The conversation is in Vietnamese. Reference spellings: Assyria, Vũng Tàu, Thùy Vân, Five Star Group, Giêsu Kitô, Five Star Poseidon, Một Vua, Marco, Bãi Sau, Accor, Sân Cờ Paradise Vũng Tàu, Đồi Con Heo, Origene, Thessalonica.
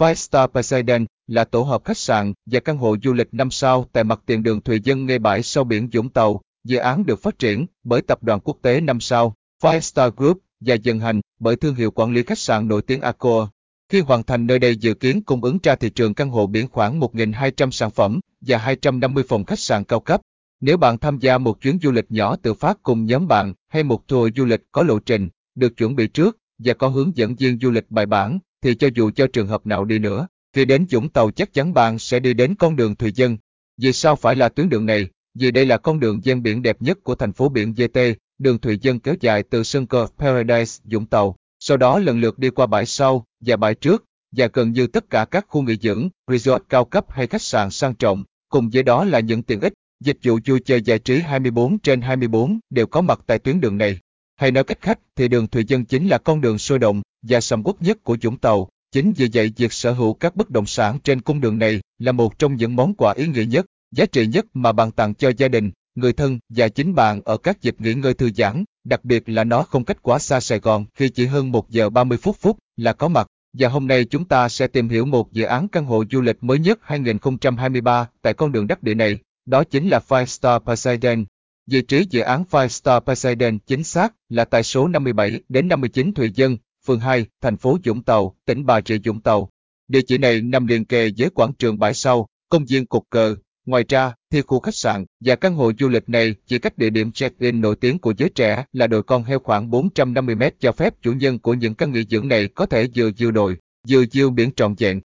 Five Star Poseidon là tổ hợp khách sạn và căn hộ du lịch 5 sao tại mặt tiền đường Thùy Vân ngay bãi sau biển Vũng Tàu. Dự án được phát triển bởi Tập đoàn Quốc tế 5 sao, Five Star Group và vận hành bởi thương hiệu quản lý khách sạn nổi tiếng Accor. Khi hoàn thành, nơi đây dự kiến cung ứng ra thị trường căn hộ biển khoảng 1.200 sản phẩm và 250 phòng khách sạn cao cấp. Nếu bạn tham gia một chuyến du lịch nhỏ tự phát cùng nhóm bạn hay một tour du lịch có lộ trình, được chuẩn bị trước và có hướng dẫn viên du lịch bài bản, thì cho dù cho trường hợp nào đi nữa, khi đến Vũng Tàu chắc chắn bạn sẽ đi đến con đường Thùy Vân. Vì sao phải là tuyến đường này? Vì đây là con đường ven biển đẹp nhất của thành phố biển VT. Đường Thùy Vân kéo dài từ Sân Cờ Paradise Vũng Tàu, sau đó lần lượt đi qua bãi sau và bãi trước, và gần như tất cả các khu nghỉ dưỡng, resort cao cấp hay khách sạn sang trọng. Cùng với đó là những tiện ích, dịch vụ vui chơi giải trí 24/24 đều có mặt tại tuyến đường này. Hay nói cách khác thì đường Thùy Vân chính là con đường sôi động và sầm uất nhất của Vũng Tàu. Chính vì vậy, việc sở hữu các bất động sản trên cung đường này là một trong những món quà ý nghĩa nhất, giá trị nhất mà bạn tặng cho gia đình, người thân và chính bạn ở các dịp nghỉ ngơi thư giãn. Đặc biệt là nó không cách quá xa Sài Gòn khi chỉ hơn 1 giờ 30 phút là có mặt. Và hôm nay chúng ta sẽ tìm hiểu một dự án căn hộ du lịch mới nhất 2023 tại con đường đắc địa này, đó chính là Five Star Poseidon. Vị trí dự án Five Star Poseidon chính xác là tại số 57 đến 59 Thùy Vân, phường 2, thành phố Vũng Tàu, tỉnh Bà Rịa Vũng Tàu. Địa chỉ này nằm liền kề với quảng trường Bãi Sau, công viên cột cờ. Ngoài ra, thì khu khách sạn và căn hộ du lịch này chỉ cách địa điểm check-in nổi tiếng của giới trẻ là đồi Con Heo khoảng 450 m, cho phép chủ nhân của những căn nghỉ dưỡng này có thể vừa view đồi, vừa view biển trọn vẹn.